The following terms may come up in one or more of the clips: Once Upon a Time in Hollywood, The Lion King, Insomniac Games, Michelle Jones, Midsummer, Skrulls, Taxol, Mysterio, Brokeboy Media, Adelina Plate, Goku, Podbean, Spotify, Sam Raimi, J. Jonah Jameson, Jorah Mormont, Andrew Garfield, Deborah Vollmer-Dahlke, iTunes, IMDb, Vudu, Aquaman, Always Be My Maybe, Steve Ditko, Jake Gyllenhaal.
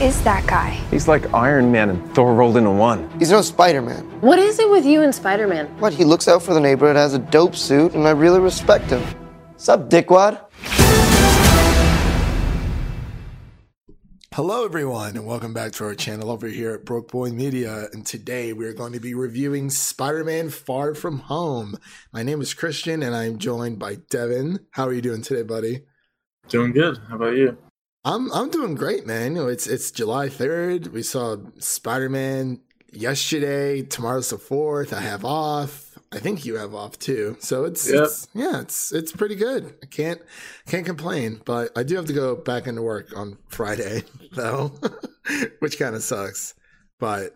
is that guy? He's like Iron Man and Thor rolled into one. He's no Spider-Man. What is it with you and Spider-Man? What, he looks out for the neighborhood, has a dope suit, and I really respect him. Sup, dickwad? Hello, everyone, and welcome back to our channel over here at Brokeboy Media. And today we are going to be reviewing Spider-Man Far From Home. My name is Christian, and I am joined by Devin. How are you doing today, buddy? Doing good. How about you? I'm doing great, man. You know, it's July 3rd. We saw Spider-Man yesterday. Tomorrow's the 4th. I have off. I think you have off too. So it's pretty good. I can't complain, but I do have to go back into work on Friday though, which kind of sucks. But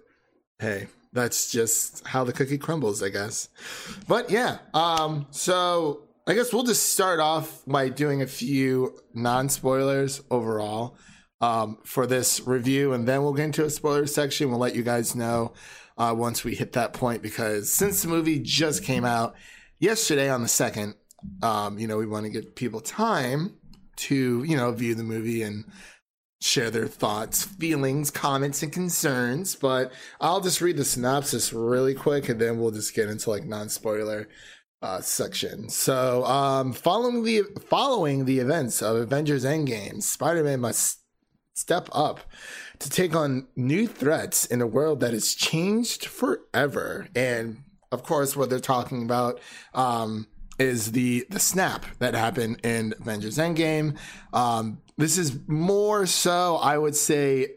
hey, that's just how the cookie crumbles, I guess. But yeah, so I guess we'll just start off by doing a few non-spoilers overall for this review, and then we'll get into a spoiler section. We'll let you guys know once we hit that point, because since the movie just came out yesterday on the 2nd, we want to give people time to, view the movie and share their thoughts, feelings, comments, and concerns. But I'll just read the synopsis really quick, and then we'll just get into non-spoiler section. So, following the events of Avengers Endgame, Spider-Man must step up to take on new threats in a world that has changed forever. And of course, what they're talking about is the snap that happened in Avengers Endgame. This is more so, I would say,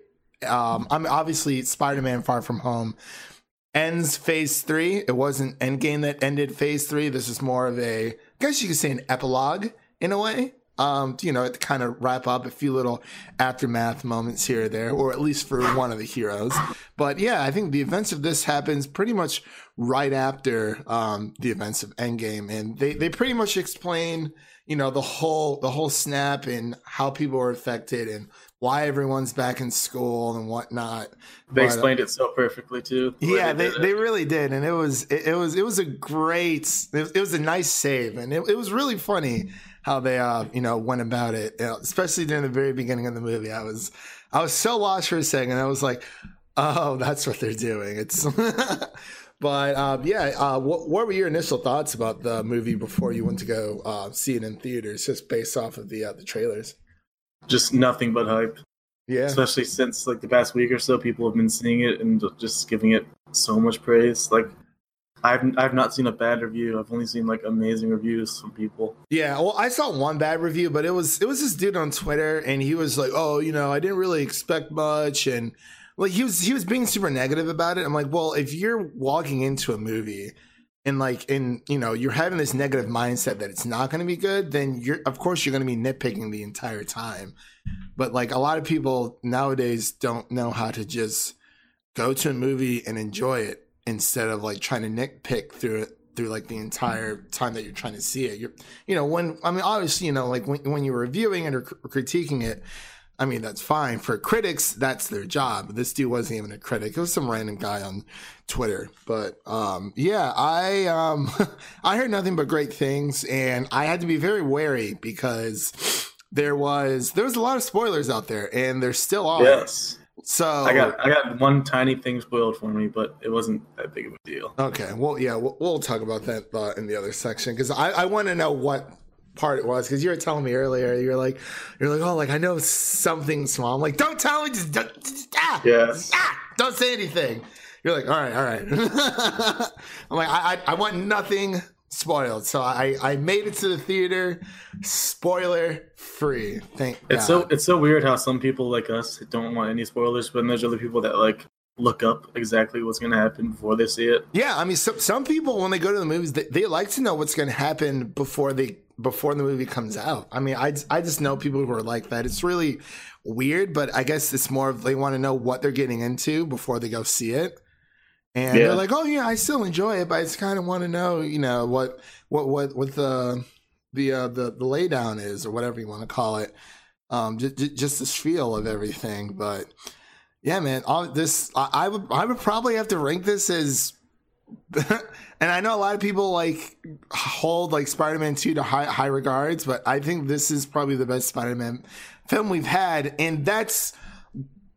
I'm obviously Spider-Man Far From Home ends phase 3. It wasn't Endgame that ended phase 3. This is more of a, I guess you could say, an epilogue in a way. To kind of wrap up a few little aftermath moments here or there, or at least for one of the heroes. But yeah, I think the events of this happens pretty much right after the events of Endgame, and they pretty much explain the whole snap and how people are affected and why everyone's back in school and whatnot. They explained it so perfectly too. Yeah, they really did, and it was a nice save, and it was really funny how they went about it, especially during the very beginning of the movie. I was so lost for a second. I was like, oh, that's what they're doing. It's but what were your initial thoughts about the movie before you went to go see it in theaters, just based off of the trailers? Just nothing but hype. Yeah. Especially since the past week or so, people have been seeing it and just giving it so much praise. I've not seen a bad review. I've only seen amazing reviews from people. Yeah, well, I saw one bad review, but it was this dude on Twitter, and he was like, "Oh, I didn't really expect much," and he was being super negative about it. I'm like, well, if you're walking into a movie and you're having this negative mindset that it's not going to be good, then of course you're going to be nitpicking the entire time. But a lot of people nowadays don't know how to just go to a movie and enjoy it, instead of trying to nitpick through the entire time that you're trying to see it. When you're reviewing it or critiquing it, I mean, that's fine. For critics, that's their job. This dude wasn't even a critic. It was some random guy on Twitter. But I I heard nothing but great things, and I had to be very wary because there was a lot of spoilers out there, and there still are. Yes. So I got one tiny thing spoiled for me, but it wasn't that big of a deal. Okay. Well, yeah, we'll talk about that in the other section, because I want to know what part it was, because you were telling me earlier, you're like, oh, I know something small. I'm like, don't tell me, just don't say anything. You're like, all right. I'm like, I want nothing spoiled. So I made it to the theater spoiler free. Thank God. It's so weird how some people like us don't want any spoilers, but then there's other people that look up exactly what's going to happen before they see it. Yeah, I mean, some people, when they go to the movies, they like to know what's going to happen before the movie comes out. I mean, I just know people who are like that. It's really weird, but I guess it's more of they want to know what they're getting into before they go see it. And yeah, They're like, oh yeah, I still enjoy it, but I just kind of want to know, what the lay down is, or whatever you want to call it, just this feel of everything. But yeah, man, I would probably have to rank this as, and I know a lot of people hold Spider-Man 2 to high regards, but I think this is probably the best Spider-Man film we've had, and that's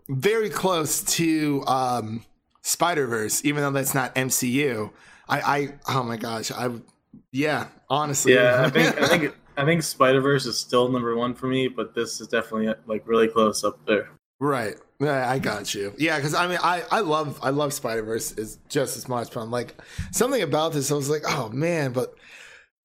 very close to Spider-Verse, even though that's not MCU. Honestly, I think Spider-Verse is still number one for me, but this is definitely like really close up there. Right. Yeah, I got you. Yeah, because I mean, I love Spider-Verse is just as much, but I'm like, something about this, I was like, oh man, but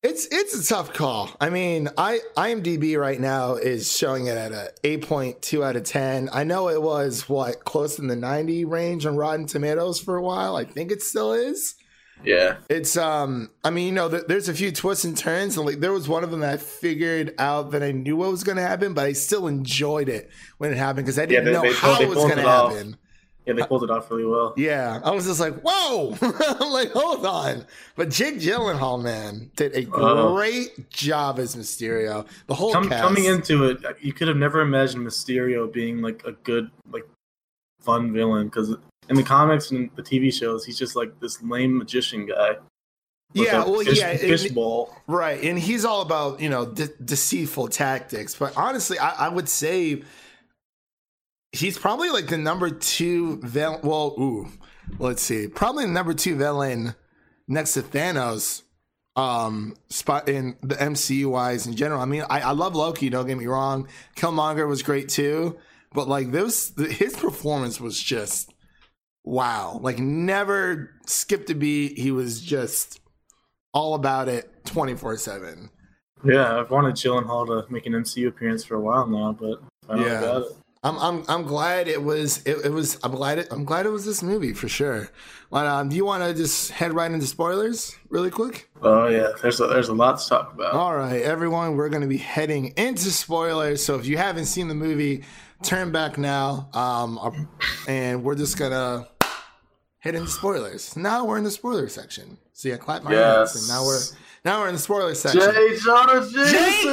it's a tough call. I mean, IMDb right now is showing it at a 8.2 out of 10. I know it was close in the 90 range on Rotten Tomatoes for a while. I think it still is. Yeah. It's I mean, you know, there's a few twists and turns, and like there was one of them that I figured out that I knew what was going to happen, but I still enjoyed it when it happened because I didn't know how it was going to happen. Yeah, they pulled it off really well. Yeah, I was just like, whoa! I'm like, hold on. But Jake Gyllenhaal, man, did a great job as Mysterio. The whole cast. Coming into it, you could have never imagined Mysterio being like a good, like, fun villain, because in the comics and the TV shows, he's just like this lame magician guy. Yeah, well, fishbowl. Right, and he's all about, you know, deceitful tactics. But honestly, I would say he's probably like the number two villain. Well, let's see, probably the number two villain next to Thanos, spot in the MCU wise in general. I mean, I love Loki. Don't get me wrong. Killmonger was great too, but like his performance was just. Wow, like never skipped a beat. He was just all about it 24/7. Yeah, I've wanted Gyllenhaal to make an MCU appearance for a while now, but I don't know about it. I'm glad it was I'm glad it was this movie for sure. But, do you want to just head right into spoilers really quick? Oh yeah, there's a lot to talk about. All right, everyone, we're going to be heading into spoilers. So if you haven't seen the movie, turn back now, and we're just gonna hit into spoilers. Now we're in the spoiler section. So I clap my hands, and now we're in the spoiler section. J. Jonah Jameson.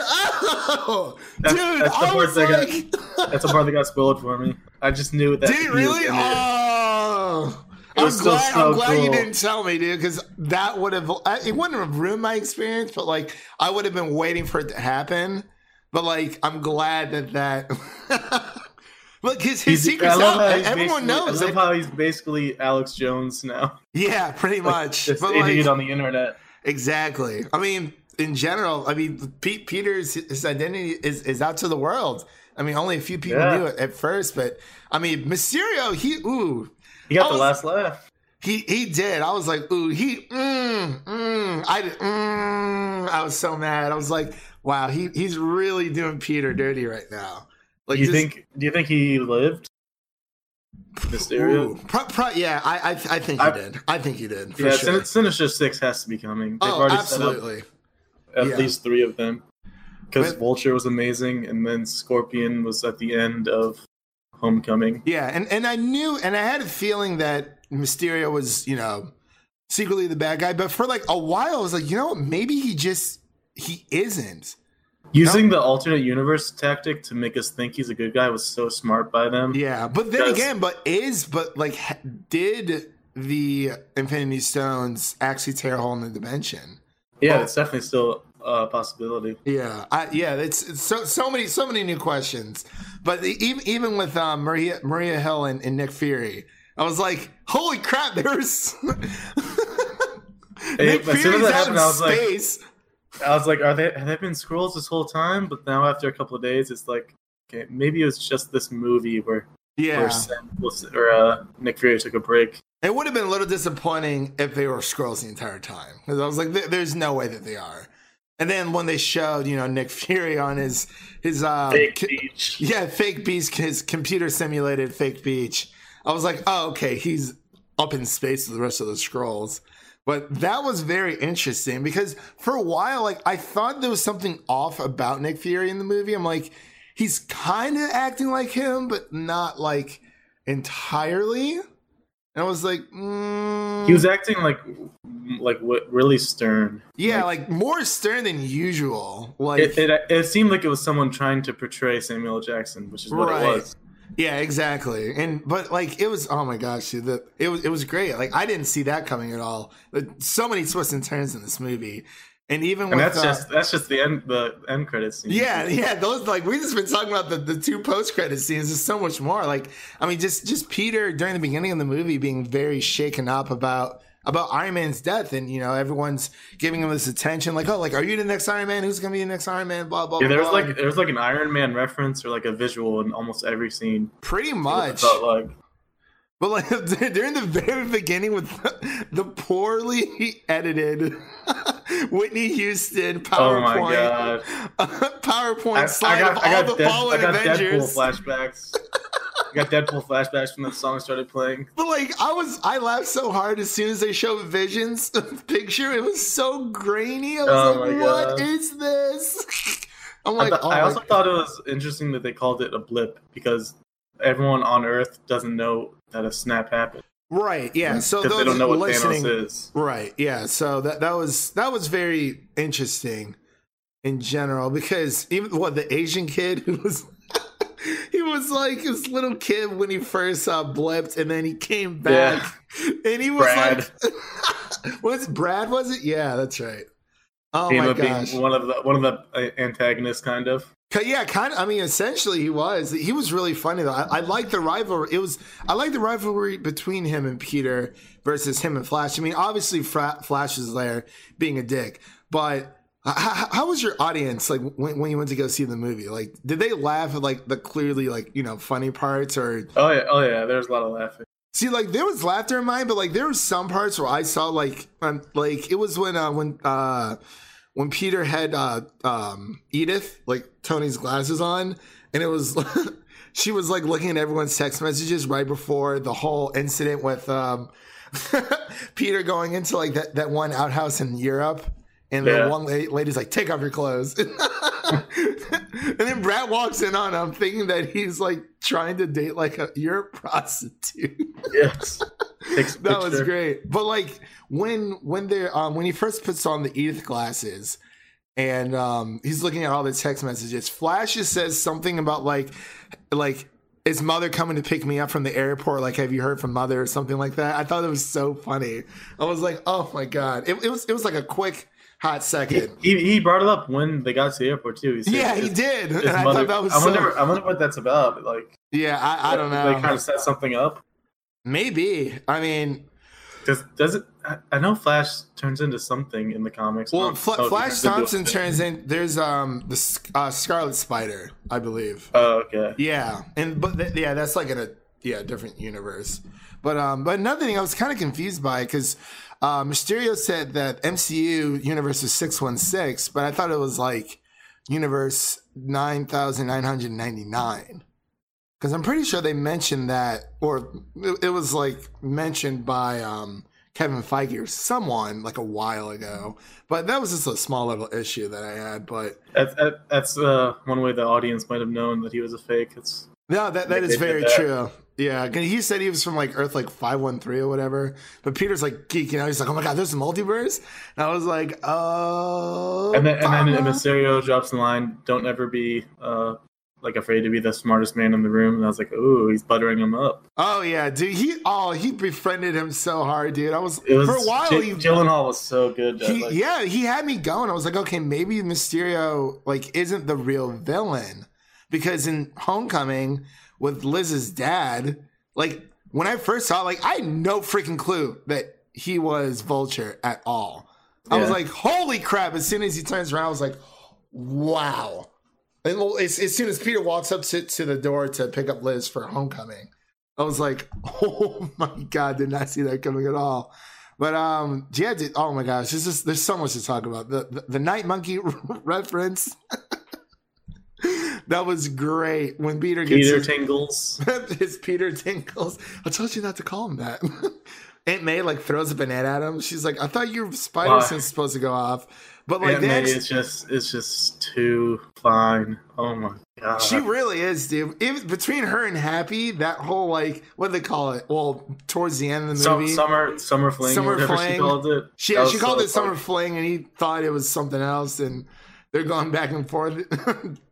Oh, that's the part that got spoiled for me. I just knew that. Dude, really? Oh, I'm glad you didn't tell me, dude, because that would have it wouldn't have ruined my experience, but like I would have been waiting for it to happen. But like, I'm glad that look, his secret's out. Everyone knows. I love how he's basically Alex Jones now. Yeah, pretty much. Just idiot on the internet. Exactly. I mean, in general, I mean, Peter's identity is out to the world. I mean, only a few people knew it at first, but I mean, Mysterio, he got the last laugh. He did. I was like, ooh, I was so mad. I was like, wow, he's really doing Peter dirty right now. Like, do you think he lived? Mysterio? I think he did. I think he did. For sure. Sinister Six has to be coming. They've already absolutely set up at least three of them. Because Vulture was amazing, and then Scorpion was at the end of Homecoming. Yeah, and I knew, and I had a feeling that Mysterio was, you know, secretly the bad guy. But for like a while, I was like, you know what? Maybe he isn't. Using the alternate universe tactic to make us think he's a good guy was so smart by them. Yeah, but then again, did the Infinity Stones actually tear a hole in the dimension? Yeah, it's definitely still a possibility. Yeah, it's so many new questions. But even with Maria Hill and Nick Fury, I was like, holy crap! There's Nick Fury's out in space. I was like, have they been Skrulls this whole time? But now after a couple of days, it's like, okay, maybe it was just this movie where Nick Fury took a break. It would have been a little disappointing if they were Skrulls the entire time. Because I was like, there's no way that they are. And then when they showed, you know, Nick Fury on his fake beach. Yeah, fake beach, his computer simulated fake beach. I was like, oh, okay, he's up in space with the rest of the Skrulls. But that was very interesting because for a while, like, I thought there was something off about Nick Fury in the movie. I'm like, he's kind of acting like him, but not like entirely. And I was like, he was acting like what, really stern. Yeah, like more stern than usual. Like it seemed like it was someone trying to portray Samuel L. Jackson, which is what it was. Yeah, exactly. But like it was, oh my gosh, dude, it was great. Like I didn't see that coming at all. So many twists and turns in this movie. And even with, that's just the end credit scene. Yeah, those, like, we've just been talking about the two post credit scenes. There's so much more. Like, I mean, just Peter during the beginning of the movie being very shaken up about Iron Man's death, and, you know, everyone's giving him this attention, like, oh, like, are you the next Iron Man? Who's gonna be the next Iron Man? Blah blah. Yeah, there's like an Iron Man reference or like a visual in almost every scene. Pretty much. Felt like. But like during the very beginning with the poorly edited Whitney Houston PowerPoint, PowerPoint slide of all the fallen Avengers. I got Deadpool flashbacks. I got Deadpool flashbacks when that song started playing. But like I laughed so hard as soon as they showed Vision's picture. It was so grainy. I was what is this? I'm like, I also thought it was interesting that they called it a blip because everyone on Earth doesn't know that a snap happened. Right, yeah. So those they don't know what Thanos is. Right, yeah. So that was very interesting in general because even the Asian kid who was he was like this little kid when he first blipped and then he came back and he was Brad. Like was it Brad, was it? Yeah, that's right. Oh my gosh. One of the antagonists kind of. Yeah, kind of. I mean, essentially, he was. He was really funny though. I like the rivalry. I like the rivalry between him and Peter versus him and Flash. I mean, obviously, Flash is there being a dick. But how was your audience like when you went to go see the movie? Like, did they laugh at like the clearly like funny parts or? Oh yeah, there's a lot of laughing. See, like there was laughter in mine, but like there were some parts where I saw like it was when Peter had Edith, like Tony's glasses on, and it was she was like looking at everyone's text messages right before the whole incident with Peter going into like that one outhouse in Europe, and the one lady's like, take off your clothes. And then Brad walks in on him thinking that he's like trying to date like a Europe prostitute. Yes. That was great. But like when they when he first puts on the Edith glasses and he's looking at all the text messages, Flash just says something about like is mother coming to pick me up from the airport? Like, have you heard from mother or something like that? I thought it was so funny. I was like, oh my god. It was like a quick hot second. He brought it up when they got to the airport too. He said, he did. And I thought that was I wonder what that's about. Like, yeah, I don't know. They kind of set something up. Maybe. I mean, does it? I know Flash turns into something in the comics. Well, Flash Thompson turns in. There's the Scarlet Spider, I believe. Oh, okay. Yeah, but that's like in a different universe. But another thing I was kind of confused by because Mysterio said that MCU universe is 616, but I thought it was like universe 9,999. Because I'm pretty sure they mentioned that, or it was like mentioned by Kevin Feige or someone like a while ago. But that was just a small little issue that I had. But that's one way the audience might have known that he was a fake. That is very true. Yeah, he said he was from like Earth like 513 or whatever. But Peter's like geeking out. He's like, oh my god, there's a multiverse. And I was like, oh. And then Mysterio drops the line, "Don't ever be." Like afraid to be the smartest man in the room, and I was like, "Ooh, he's buttering him up." Oh yeah, dude, he befriended him so hard, dude. For a while. Gyllenhaal was so good. He had me going. I was like, okay, maybe Mysterio like isn't the real villain, because in Homecoming with Liz's dad, like when I first saw, like I had no freaking clue that he was Vulture at all. I was like, holy crap! As soon as he turns around, I was like, wow. And as soon as Peter walks up to the door to pick up Liz for Homecoming, I was like, oh my god, did not see that coming at all. But oh my gosh, there's so much to talk about. The Night Monkey reference. That was great. When Peter gets his Peter tingles. I told you not to call him that. Aunt May like throws a banana at him. She's like, I thought your spider sense was supposed to go off. But like that, it's just too fine. Oh my god, she really is, dude. Between her and Happy, that whole like what do they call it? Well, towards the end of the movie, summer fling. She called it. She called it summer fling, and he thought it was something else. And they're going back and forth.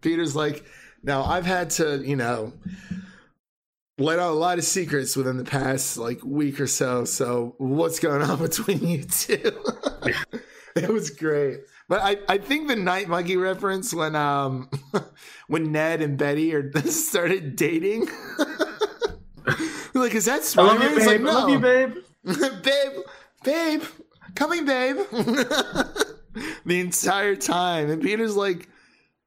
Peter's like, "Now I've had to, let out a lot of secrets within the past like week or so. So what's going on between you two?" It was great. But I think the Night Monkey reference when Ned and Betty started dating. Like, is that Spider-Man? I love you, babe. Like, no. I love you, babe. Babe. Coming, babe. The entire time. And Peter's like,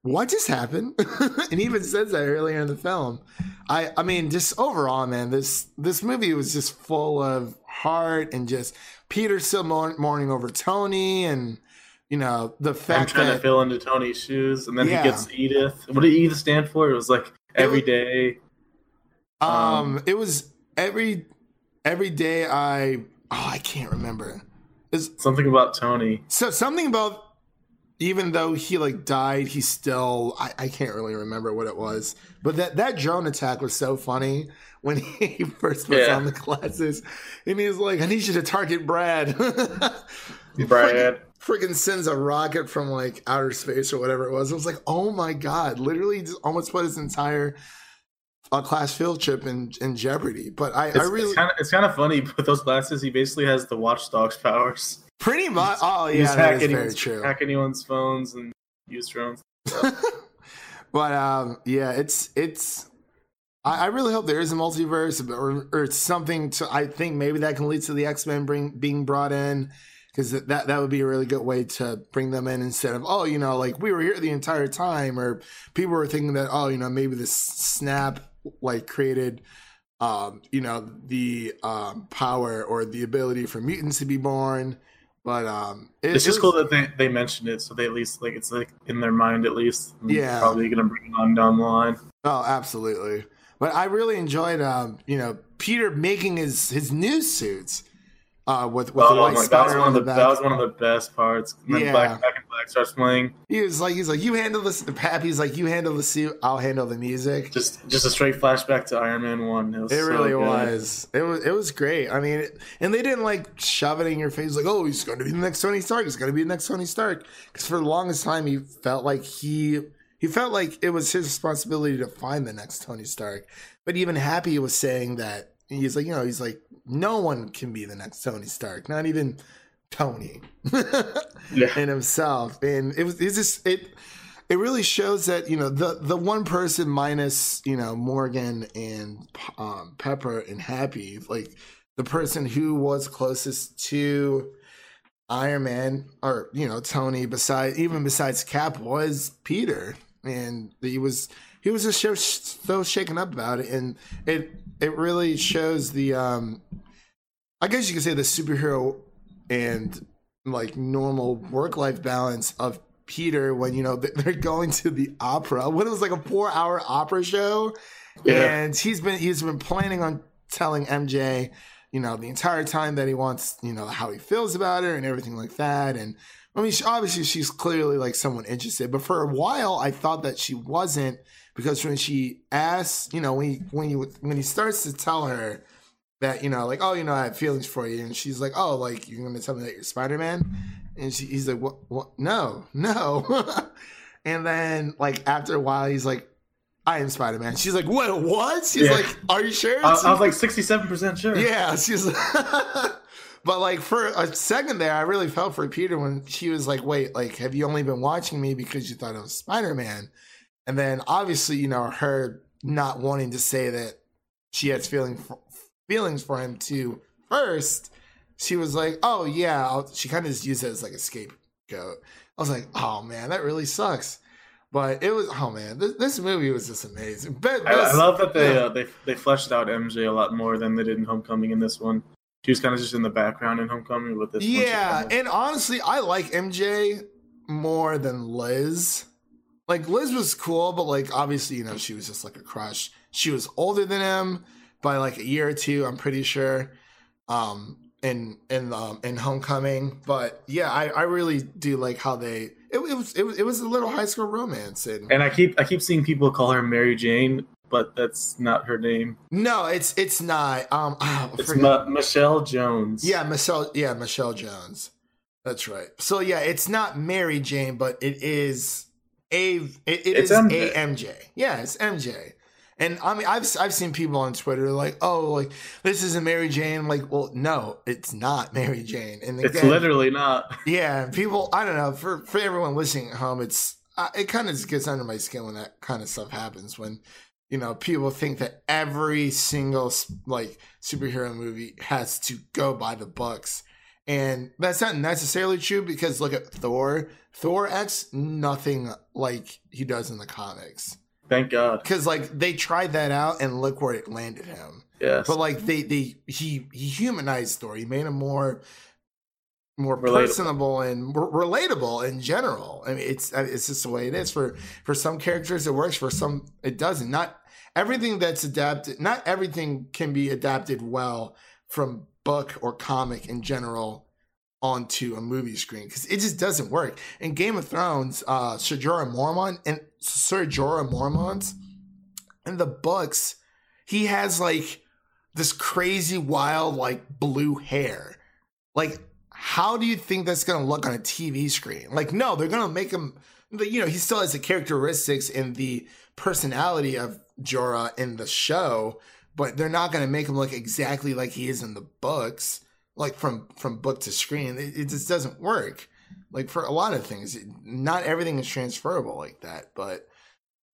what just happened? And he even says that earlier in the film. I mean, just overall, man, this movie was just full of heart and just Peter still mourning over Tony and, you know, the fact that... I'm trying to fill into Tony's shoes. And then he gets Edith. What did Edith stand for? It was like every day. It was every day I can't remember. It's something about Tony. So something about... Even though he like died, he still I can't really remember what it was. But that drone attack was so funny when he first puts on the glasses and he's like, I need you to target Brad. Brad freaking sends a rocket from like outer space or whatever it was. I was like, oh my god, literally just almost put his entire class field trip in jeopardy. But it's kind of funny, but those glasses, he basically has the watchdog's powers. Pretty much. Oh, yeah, that is very true. Hack anyone's phones and use drones. But, yeah, it's. I really hope there is a multiverse or it's something to. I think maybe that can lead to the X-Men being brought in, because that would be a really good way to bring them in instead of, oh, you know, like we were here the entire time, or people were thinking that, oh, you know, maybe the snap like created. You know, the power or the ability for mutants to be born. But it's just cool that they mentioned it, so they at least like it's like in their mind at least. Yeah, probably gonna bring it on down the line. Oh, absolutely. But I really enjoyed you know, Peter making his new suits with the white spider on the back. That was one of the best parts. And then Black starts playing. He's like you handle this. Pappy's like, you handle the suit, I'll handle the music. Just a straight flashback to Iron Man 1. It was great. I mean, and they didn't like shove it in your face like, oh, he's going to be the next Tony Stark. Because for the longest time, he felt like it was his responsibility to find the next Tony Stark. But even Happy was saying that he's like, you know, he's like, no one can be the next Tony Stark. Not even Tony and himself. And it really shows that, you know, the one person minus, you know, Morgan and Pepper and Happy, like the person who was closest to Iron Man or, you know, Tony besides Cap was Peter. And he was just so shaken up about it. And it really shows the I guess you could say the superhero and like normal work-life balance of Peter when, you know, they're going to the opera. What, it was like a 4-hour opera show, and he's been planning on telling MJ, you know, the entire time that he wants, you know, how he feels about her and everything like that. And I mean, obviously she's clearly like someone interested, but for a while I thought that she wasn't, because when she asks, you know, when he starts to tell her that, you know, like, oh, you know, I have feelings for you. And she's like, oh, like, you're going to tell me that you're Spider-Man? And he's like, what? No. And then, like, after a while, he's like, I am Spider-Man. She's like, wait, what? She's like, are you sure? I was like 67% sure. Yeah. She's like, but, like, for a second there, I really felt for Peter when she was like, wait, like, have you only been watching me because you thought I was Spider-Man? And then, obviously, you know, her not wanting to say that she has feelings for him too. First, she was like, "Oh yeah," she kind of just used it as like a scapegoat. I was like, "Oh man, that really sucks." But it was, oh man, this movie was just amazing. I love that they fleshed out MJ a lot more than they did in Homecoming. In this one, she was kind of just in the background in Homecoming. With this, one, and honestly, I like MJ more than Liz. Like, Liz was cool, but like obviously, you know, she was just like a crush. She was older than him by like a year or two, I'm pretty sure, in Homecoming. But yeah, I really do like how they it was a little high school romance, and I keep seeing people call her Mary Jane, but that's not her name. No, it's not. It's Michelle Jones. Yeah, Michelle Jones. That's right. So yeah, it's not Mary Jane, but it is a MJ. Yeah, it's MJ. And I mean, I've seen people on Twitter like, oh, like this isn't Mary Jane. I'm like, well, no, it's not Mary Jane. And again, it's literally not. Yeah, people. I don't know. For everyone listening at home, it kind of just gets under my skin when that kind of stuff happens. When you know people think that every single like superhero movie has to go by the books, and that's not necessarily true because look at Thor. Thor acts nothing like he does in the comics. Thank God, because like they tried that out and look where it landed him. Yes, but like he humanized Thor. He made him more personable and relatable in general. I mean, it's just the way it is. For some characters, it works. For some, it doesn't. Not everything that's adapted. Not everything can be adapted well from book or comic in general onto a movie screen because it just doesn't work. In Game of Thrones, Ser Jorah Mormont in the books, he has like this crazy wild like blue hair. Like, how do you think that's gonna look on a TV screen? Like, no, they're gonna make him. You know, he still has the characteristics and the personality of Jorah in the show, but they're not gonna make him look exactly like he is in the books. Like from book to screen, it just doesn't work. Like for a lot of things, not everything is transferable like that. But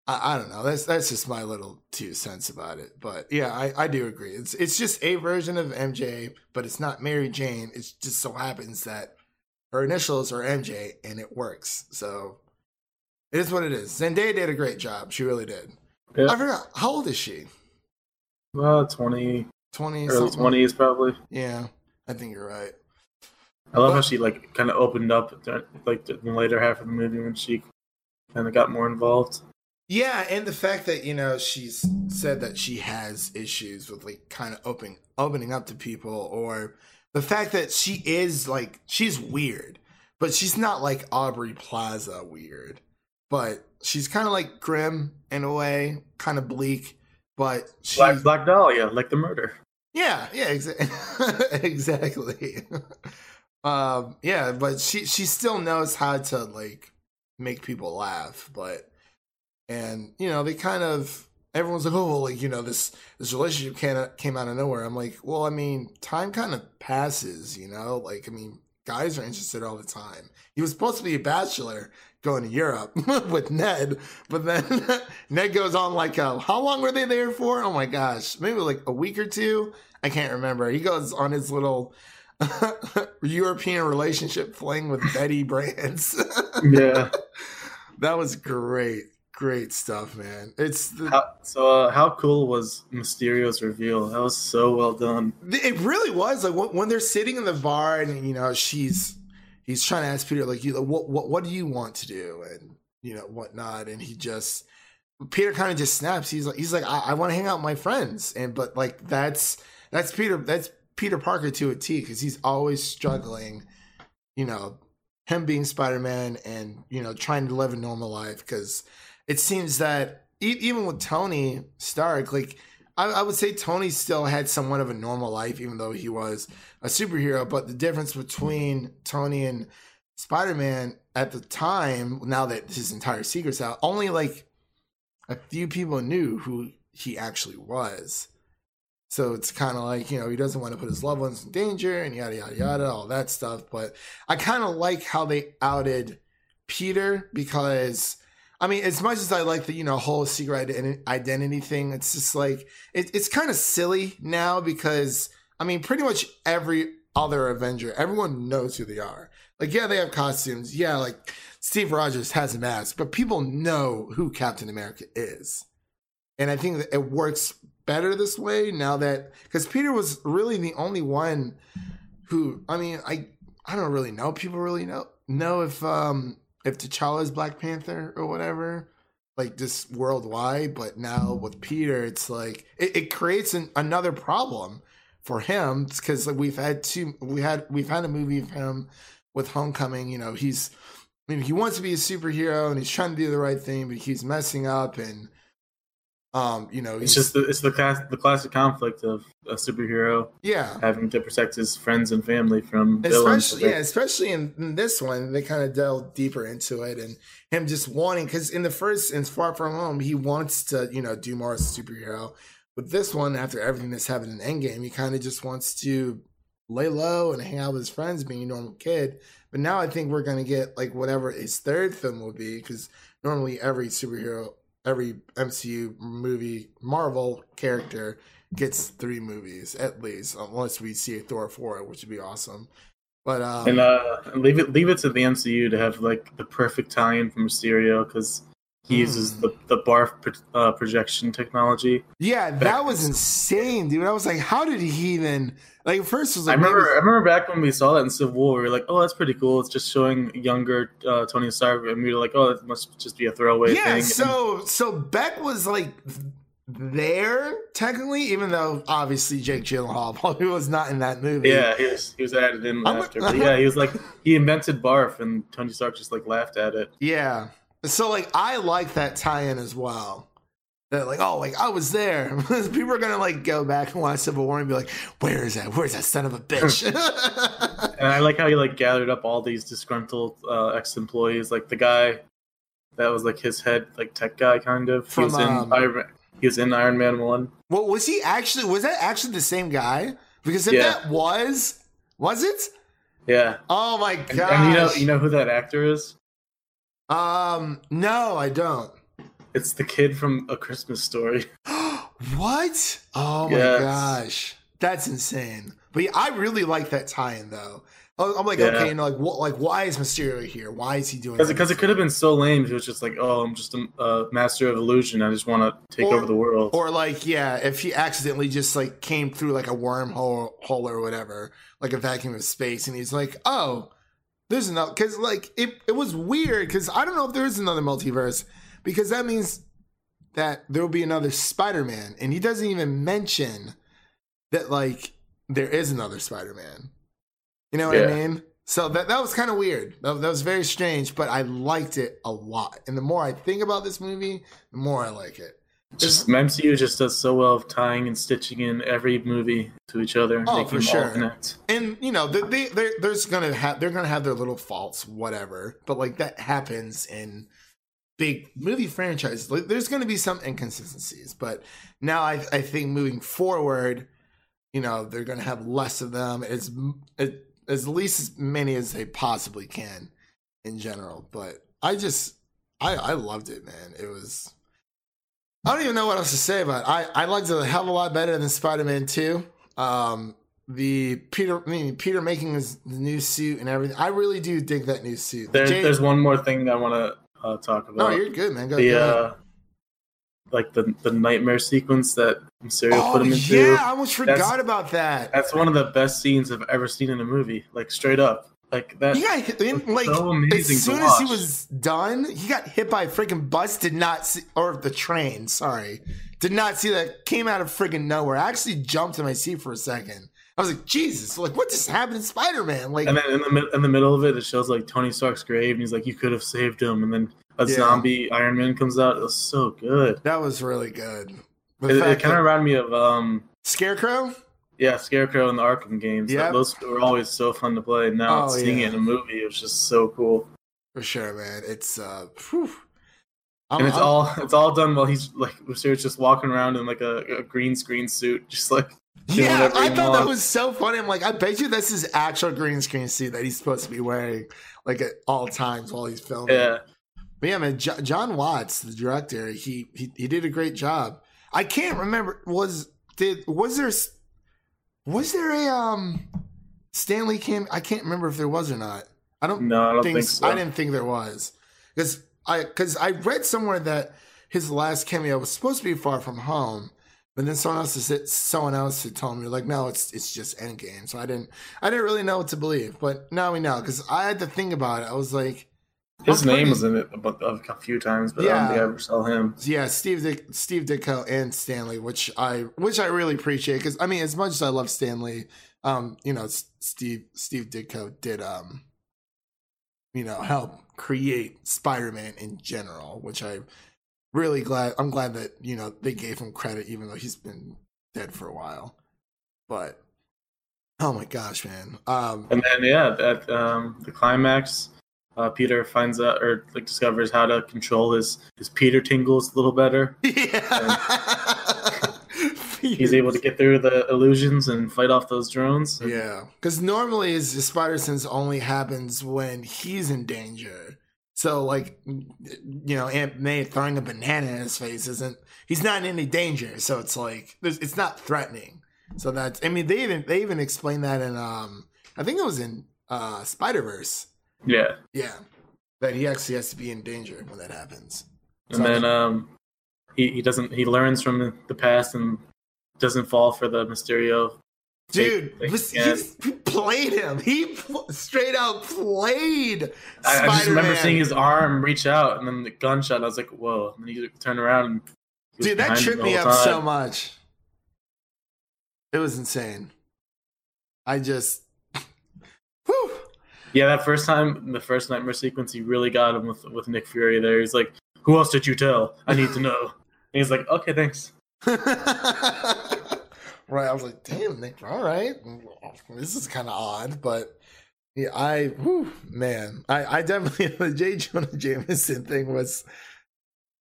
I don't know. That's just my little 2 cents about it. But yeah, I do agree. It's just a version of MJ, but it's not Mary Jane. It just so happens that her initials are MJ, and it works. So it is what it is. Zendaya did a great job. She really did. Yeah. I forgot, how old is she? 20, early 20s probably. Yeah. I think you're right. I love how she like kind of opened up like the later half of the movie when she kind of got more involved. Yeah, and the fact that you know she's said that she has issues with like kind of opening up to people, or the fact that she is like she's weird, but she's not like Aubrey Plaza weird, but she's kind of like grim in a way, kind of bleak, but she's Black Dahlia, like the murder. Yeah, exactly. Yeah, but she still knows how to like make people laugh. But and you know they kind of everyone's like, oh, like you know this relationship came out of nowhere. I'm like, well, I mean, time kind of passes, you know. Like, I mean, guys are interested all the time. He was supposed to be a bachelor going to Europe with Ned, but then Ned goes on like, how long were they there for? Oh my gosh, maybe like a week or two. I can't remember. He goes on his little European relationship fling with Betty Brantz. Yeah, that was great stuff, man. It's how cool was Mysterio's reveal? That was so well done. It really was. Like when they're sitting in the bar and you know he's trying to ask Peter, like, you know, what do you want to do? And, you know, whatnot. And Peter kind of just snaps. He's like, I want to hang out with my friends. And, but like, that's Peter Parker to a T, because he's always struggling, you know, him being Spider-Man and, you know, trying to live a normal life. Because it seems that even with Tony Stark, like, I would say Tony still had somewhat of a normal life, even though he was a superhero. But the difference between Tony and Spider-Man at the time, now that his entire secret's out, only like a few people knew who he actually was. So it's kind of like, you know, he doesn't want to put his loved ones in danger and yada, yada, yada, all that stuff. But I kind of like how they outed Peter because... I mean, as much as I like the, you know, whole secret identity thing, it's just like, it's kind of silly now because, I mean, pretty much every other Avenger, everyone knows who they are. Like, yeah, they have costumes. Yeah, like, Steve Rogers has a mask, but people know who Captain America is. And I think that it works better this way now that, because Peter was really the only one who, I mean, I don't really know. People really know if T'Challa's Black Panther or whatever, like just worldwide. But now with Peter, it's like it creates another problem for him because like, we've had a movie of him with Homecoming. You know, he wants to be a superhero and he's trying to do the right thing, but he's messing up and You know, it's just the classic conflict of a superhero, having to protect his friends and family from villains. Especially in this one, they kind of delve deeper into it, and him just wanting, because in the first, in Far From Home, he wants to, you know, do more as a superhero. But this one, after everything that's happened in Endgame, he kind of just wants to lay low and hang out with his friends, being a normal kid. But now I think we're gonna get like whatever his third film will be, because normally every superhero, every MCU movie, Marvel character gets 3 movies at least, unless we see a Thor 4, which would be awesome. But and leave it to the MCU to have like the perfect tie-in for Mysterio, because he uses the barf projection technology. Yeah, that was insane, dude. I was like, how did he even like? First was like, I remember back when we saw that in Civil War, we were like, oh, that's pretty cool. It's just showing younger Tony Stark, and we were like, oh, that must just be a throwaway thing. Yeah, so Beck was like there technically, even though obviously Jake Gyllenhaal probably was not in that movie. Yeah, he was added in after. But yeah, he was like, he invented barf, and Tony Stark just like laughed at it. Yeah. So, like, I like that tie-in as well. That, like, oh, like, I was there. People are going to, like, go back and watch Civil War and be like, where is that? Where's that son of a bitch? And I like how he, like, gathered up all these disgruntled ex-employees. Like, the guy that was, like, his head, like, tech guy, kind of. From, he was in Iron Man 1. Well, was that actually the same guy? Because if that was it? Yeah. Oh, my God. And you know who that actor is? No, I don't. It's the kid from A Christmas Story. What? Oh my gosh. That's insane. But yeah, I really like that tie-in though. I'm like, okay, you know, like what, like why is Mysterio here? Why is he doing that? Because it could have been so lame if it was just like, oh, I'm just a master of illusion. I just want to take over the world. Or like, yeah, if he accidentally just like came through like a wormhole or whatever, like a vacuum of space, and he's like, oh, there's another, because like it was weird, because I don't know if there is another multiverse, because that means that there will be another Spider-Man, and he doesn't even mention that like there is another Spider-Man. You know what I mean? So that was kind of weird. That was very strange, but I liked it a lot. And the more I think about this movie, the more I like it. Just MCU just does so well of tying and stitching in every movie to each other. Oh, for sure. And you know, they're gonna have their little faults, whatever. But like that happens in big movie franchises. Like, there's gonna be some inconsistencies, but now I think moving forward, you know, they're gonna have less of them, as least as many as they possibly can, in general. But I loved it, man. It was. I don't even know what else to say about it. I liked it a hell of a lot better than Spider-Man 2. Peter making his new suit and everything. I really do dig that new suit. There's one more thing I want to talk about. No, you're good, man. Go ahead. Like the nightmare sequence that Mysterio put him into. Yeah, I almost forgot about that. That's one of the best scenes I've ever seen in a movie. Like straight up. Like that. Yeah, like so amazing as soon as he was done, he got hit by a freaking bus. Did not see that. Came out of freaking nowhere. I actually jumped in my seat for a second. I was like, Jesus! Like, what just happened to Spider-Man? Like, and then in the middle of it, it shows like Tony Stark's grave, and he's like, "You could have saved him." And then a zombie Iron Man comes out. It was so good. That was really good. It kind of reminded me of Scarecrow. Yeah, Scarecrow in the Arkham games. Yep. Those were always so fun to play. Now seeing it in a movie, it was just so cool. For sure, man. It's it's all done while he's like Mysterio's just walking around in like a green screen suit, just like I thought that was so funny. I'm like, I bet you that's his actual green screen suit that he's supposed to be wearing like at all times while he's filming. Yeah, but yeah, man. John Watts, the director, he did a great job. I can't remember was there a Stanley cam? I can't remember if there was or not. I don't think so. I didn't think there was, because I read somewhere that his last cameo was supposed to be Far From Home, but then someone else had told me like, no, it's just Endgame. So I didn't really know what to believe, but now we know because I had to think about it. I was like, his name was in it a few times, but I don't think I ever saw him. Yeah, Steve Ditko and Stanley, which I really appreciate, because I mean, as much as I love Stanley, you know, Steve Ditko did you know, help create Spider-Man in general, which I really glad. I'm glad that, you know, they gave him credit, even though he's been dead for a while. But oh my gosh, man! And then at the climax, Peter finds out or like discovers how to control his Peter tingles a little better. Yeah. He's able to get through the illusions and fight off those drones. Yeah, because normally his spider sense only happens when he's in danger. So, like, you know, Aunt May throwing a banana in his face he's not in any danger. So it's like, it's not threatening. So that's, I mean, they even explained that in, I think it was in Spider-Verse. Yeah. Yeah. That he actually has to be in danger when that happens. So and then he learns from the past and doesn't fall for the Mysterio. Dude, he played him. He straight out played Spider-Man. I just remember seeing his arm reach out and then the gunshot. I was like, whoa. And then he turned around. And dude, that tripped me up so much. It was insane. I just... Whew. Yeah, that first time, the first nightmare sequence, he really got him with Nick Fury there. He's like, who else did you tell? I need to know. And he's like, okay, thanks. Right, I was like, damn, Nick, all right. This is kind of odd, but yeah, I definitely, the J. Jonah Jameson thing was,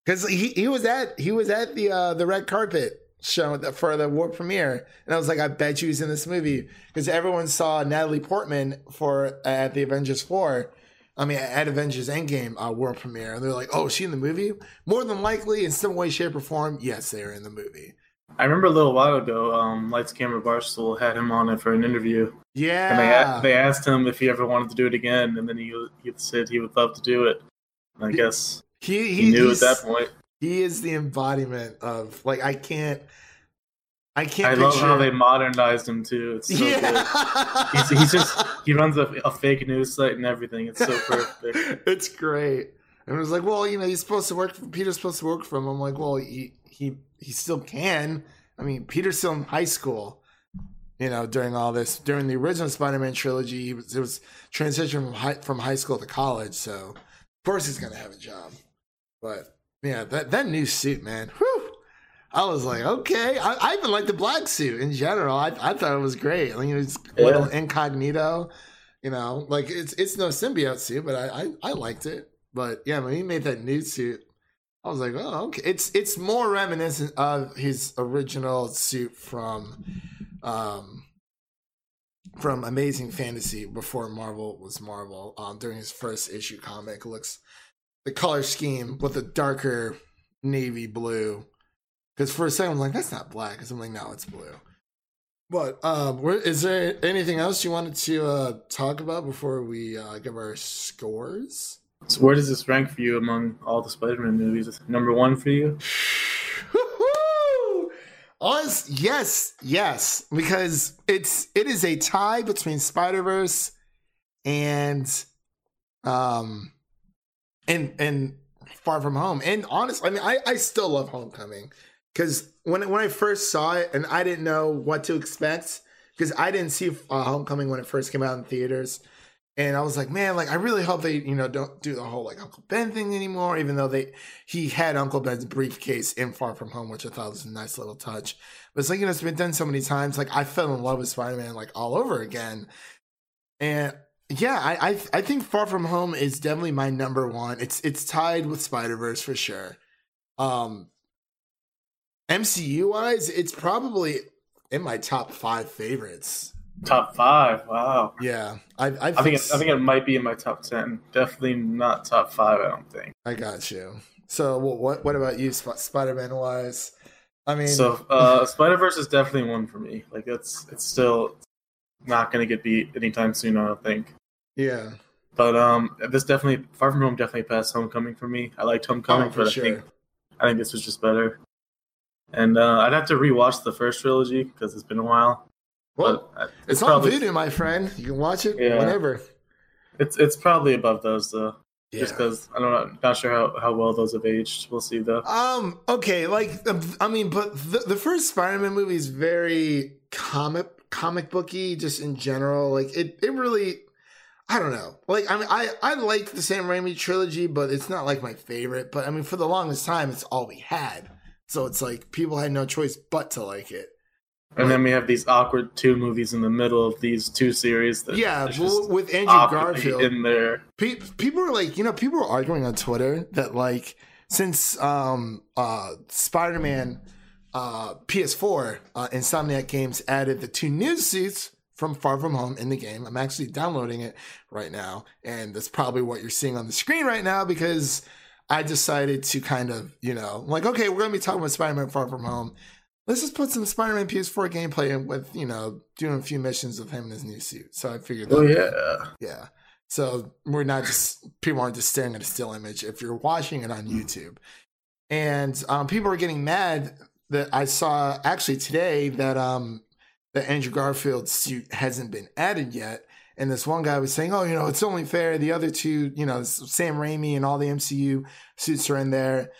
because he was at the red carpet show for the world premiere, and I was like, I bet you he's in this movie, because everyone saw Natalie Portman at the Avengers 4. I mean, at Avengers Endgame world premiere, and they're like, oh, is she in the movie? More than likely, in some way, shape, or form, yes, they're in the movie. I remember a little while ago, Lights, Camera, Barstool had him on it for an interview. Yeah. And they asked him if he ever wanted to do it again, and then he said he would love to do it. And I guess he knew at that point. He is the embodiment of, like, I love how they modernized him, too. It's so good. He runs a fake news site and everything. It's so perfect. It's great. And it was like, well, you know, Peter's supposed to work for him. I'm like, well, he still can. I mean, Peter's still in high school, you know, during all this. During the original Spider-Man trilogy, it was transition from high school to college. So, of course, he's going to have a job. But, yeah, that new suit, man. Whew. I was like, okay. I even like the black suit in general. I thought it was great. I mean, it was a little incognito, you know. Like, it's no symbiote suit, but I liked it. But, yeah, when he made that nude suit, I was like, oh, okay. It's more reminiscent of his original suit from Amazing Fantasy before Marvel was Marvel. During his first issue comic, looks the color scheme with a darker navy blue. Because for a second, I'm like, that's not black. Because I'm like, no, it's blue. But is there anything else you wanted to talk about before we give our scores? So where does this rank for you among all the Spider-Man movies? Is number one for you? Yes, because it is a tie between Spider-Verse and Far From Home. And honestly, I mean, I still love Homecoming, because when I first saw it and I didn't know what to expect, because I didn't see Homecoming when it first came out in theaters. And I was like, man, like, I really hope they, you know, don't do the whole, like, Uncle Ben thing anymore, even though he had Uncle Ben's briefcase in Far From Home, which I thought was a nice little touch. But it's like, you know, it's been done so many times. Like, I fell in love with Spider-Man, like, all over again. And, yeah, I think Far From Home is definitely my number one. It's tied with Spider-Verse for sure. MCU-wise, it's probably in my top five favorites. Top five, wow. Yeah, I think it might be in my top 10. Definitely not top five, I don't think. I got you. So, what about you, Spider-Man wise? I mean, so Spider-Verse is definitely one for me. Like, it's still not going to get beat anytime soon, I don't think. Yeah. But this definitely Far From Home definitely passed Homecoming for me. I liked Homecoming, but sure. I think this was just better. And I'd have to rewatch the first trilogy because it's been a while. Well, it's on Vudu, my friend. You can watch it whenever. It's probably above those, though. Yeah. Just because I'm not sure how well those have aged. We'll see, though. Okay, like, I mean, but the first Spider-Man movie is very comic booky, just in general. Like, it really, I don't know. Like, I mean, I like the Sam Raimi trilogy, but it's not like my favorite. But I mean, for the longest time, it's all we had. So it's like people had no choice but to like it. And then we have these awkward two movies in the middle of these two series. That with Andrew Garfield in there, people were like, you know, people were arguing on Twitter that like since Spider-Man PS4 Insomniac Games added the two new suits from Far From Home in the game. I'm actually downloading it right now, and that's probably what you're seeing on the screen right now because I decided to kind of, you know, like, okay, we're gonna be talking about Spider-Man Far From Home. Let's just put some Spider-Man PS4 gameplay in with, you know, doing a few missions with him in his new suit. So I figured that. Oh, yeah. So we're not just, people aren't just staring at a still image if you're watching it on YouTube. And people are getting mad that I saw actually today that the Andrew Garfield suit hasn't been added yet. And this one guy was saying, oh, you know, it's only fair. The other two, you know, Sam Raimi and all the MCU suits are in there.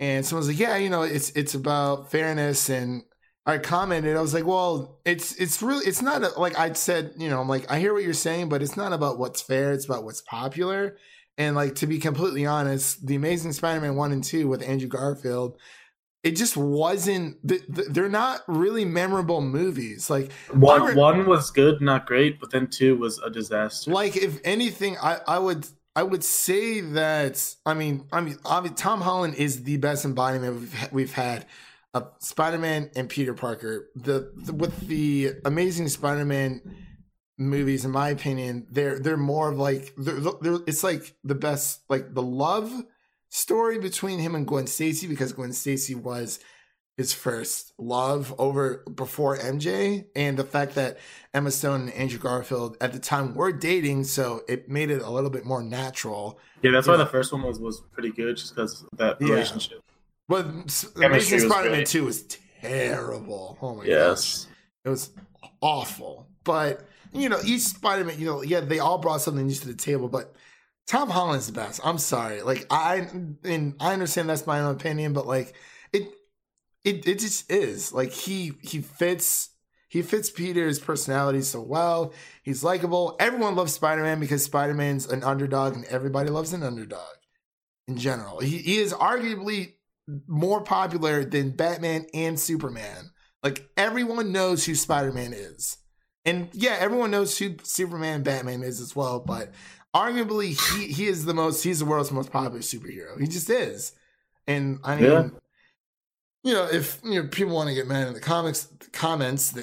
And someone's like, yeah, you know, it's about fairness. And I commented, I was like, well, it's really not like I said, you know, I'm like, I hear what you're saying, but it's not about what's fair. It's about what's popular. And like, to be completely honest, The Amazing Spider-Man 1 and 2 with Andrew Garfield, it just wasn't, they're not really memorable movies. Like one was good, not great, but then two was a disaster. Like if anything, I would say that, I mean, Tom Holland is the best embodiment we've had of Spider-Man and Peter Parker. With the Amazing Spider-Man movies, in my opinion, they're more of like, it's like the best, like the love story between him and Gwen Stacy, because Gwen Stacy was his first love before MJ, and the fact that Emma Stone and Andrew Garfield at the time were dating, so it made it a little bit more natural. Yeah, that's why the first one was pretty good, just because of that relationship. But Amazing Spider-Man 2 was terrible. Oh my gosh. It was awful. But, you know, each Spider-Man, you know, yeah, they all brought something new to the table, but Tom Holland's the best. I'm sorry. Like, I understand that's my own opinion, but like, It just is. Like he fits Peter's personality so well. He's likable. Everyone loves Spider-Man because Spider-Man's an underdog and everybody loves an underdog in general. He is arguably more popular than Batman and Superman. Like everyone knows who Spider-Man is. And yeah, everyone knows who Superman and Batman is as well, but arguably he's the world's most popular superhero. He just is. And I mean you know, if you know people want to get mad in the comments,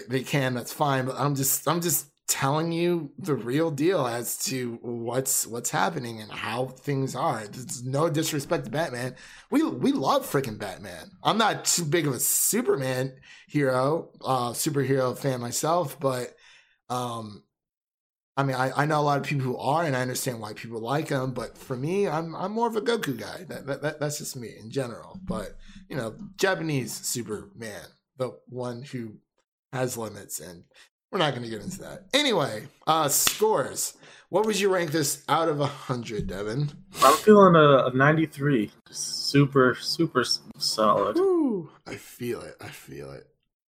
they can. That's fine. But I'm just telling you the real deal as to what's happening and how things are. There's no disrespect to Batman. We love freaking Batman. I'm not too big of a superhero fan myself, but I mean, I know a lot of people who are, and I understand why people like him. But for me, I'm more of a Goku guy. That's just me in general. But you know, Japanese Superman, the one who has limits, and we're not going to get into that. Anyway, scores. What would you rank this out of 100, Devin? I'm feeling a 93. Super, super solid. Woo. I feel it.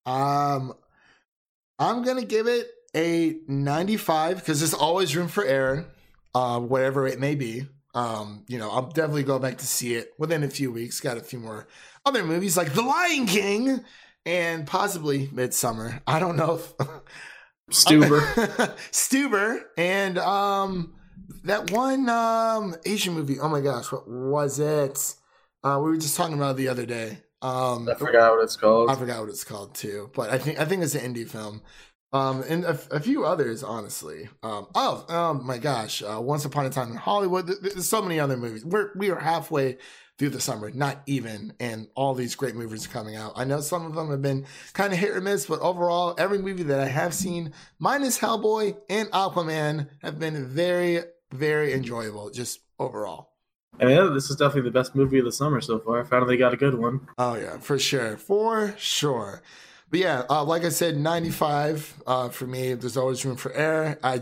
I'm gonna give it a 95 because there's always room for error, whatever it may be. You know, I'll definitely go back to see it within a few weeks. Got a few more other movies like The Lion King and possibly Midsummer. I don't know if Stuber and that one Asian movie. Oh my gosh, what was it? We were just talking about it the other day. I forgot what it's called. I forgot what it's called too, but I think it's an indie film. And a few others, honestly. Oh my gosh! Once Upon a Time in Hollywood. There's so many other movies. We are halfway through the summer, not even, and all these great movies are coming out. I know some of them have been kind of hit or miss, but overall, every movie that I have seen, minus Hellboy and Aquaman, have been very, very enjoyable. Just overall. And yeah, this is definitely the best movie of the summer so far. I finally got a good one. Oh yeah, for sure. But yeah, like I said, 95 for me. There's always room for error. I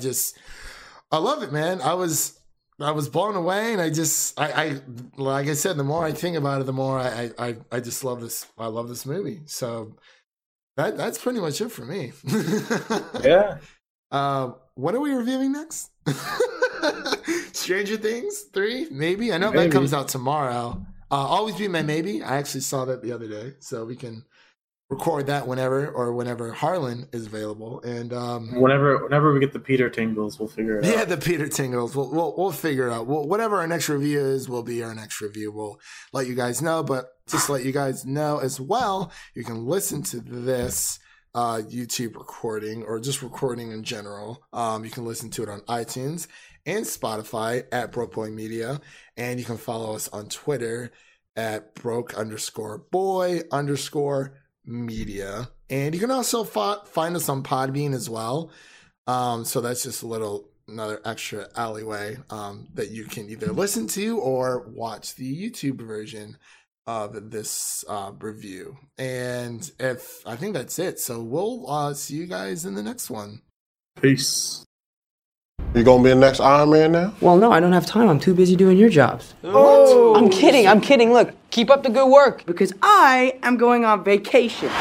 love it, man. I was blown away, and I like I said, the more I think about it, the more I just love this. I love this movie. So that's pretty much it for me. Yeah. What are we reviewing next? Stranger Things 3, maybe. I know maybe. That comes out tomorrow. Always Be My Maybe. I actually saw that the other day, so we can record that whenever Harlan is available, and whenever we get the Peter Tingles, we'll figure it out. Yeah, the Peter Tingles, we'll figure it out. Whatever our next review is, will be our next review. We'll let you guys know. But just to let you guys know as well, you can listen to this YouTube recording, or just recording in general. You can listen to it on iTunes and Spotify at Brokeboy Media, and you can follow us on Twitter at Broke_Boy_Media, and you can also find us on Podbean as well. So that's just another extra alleyway that you can either listen to or watch the YouTube version of this review. And I think that's it, so we'll see you guys in the next one. Peace. You gonna be the next Iron Man now? Well, no, I don't have time. I'm too busy doing your jobs. Oh. I'm kidding. Look, keep up the good work. Because I am going on vacation.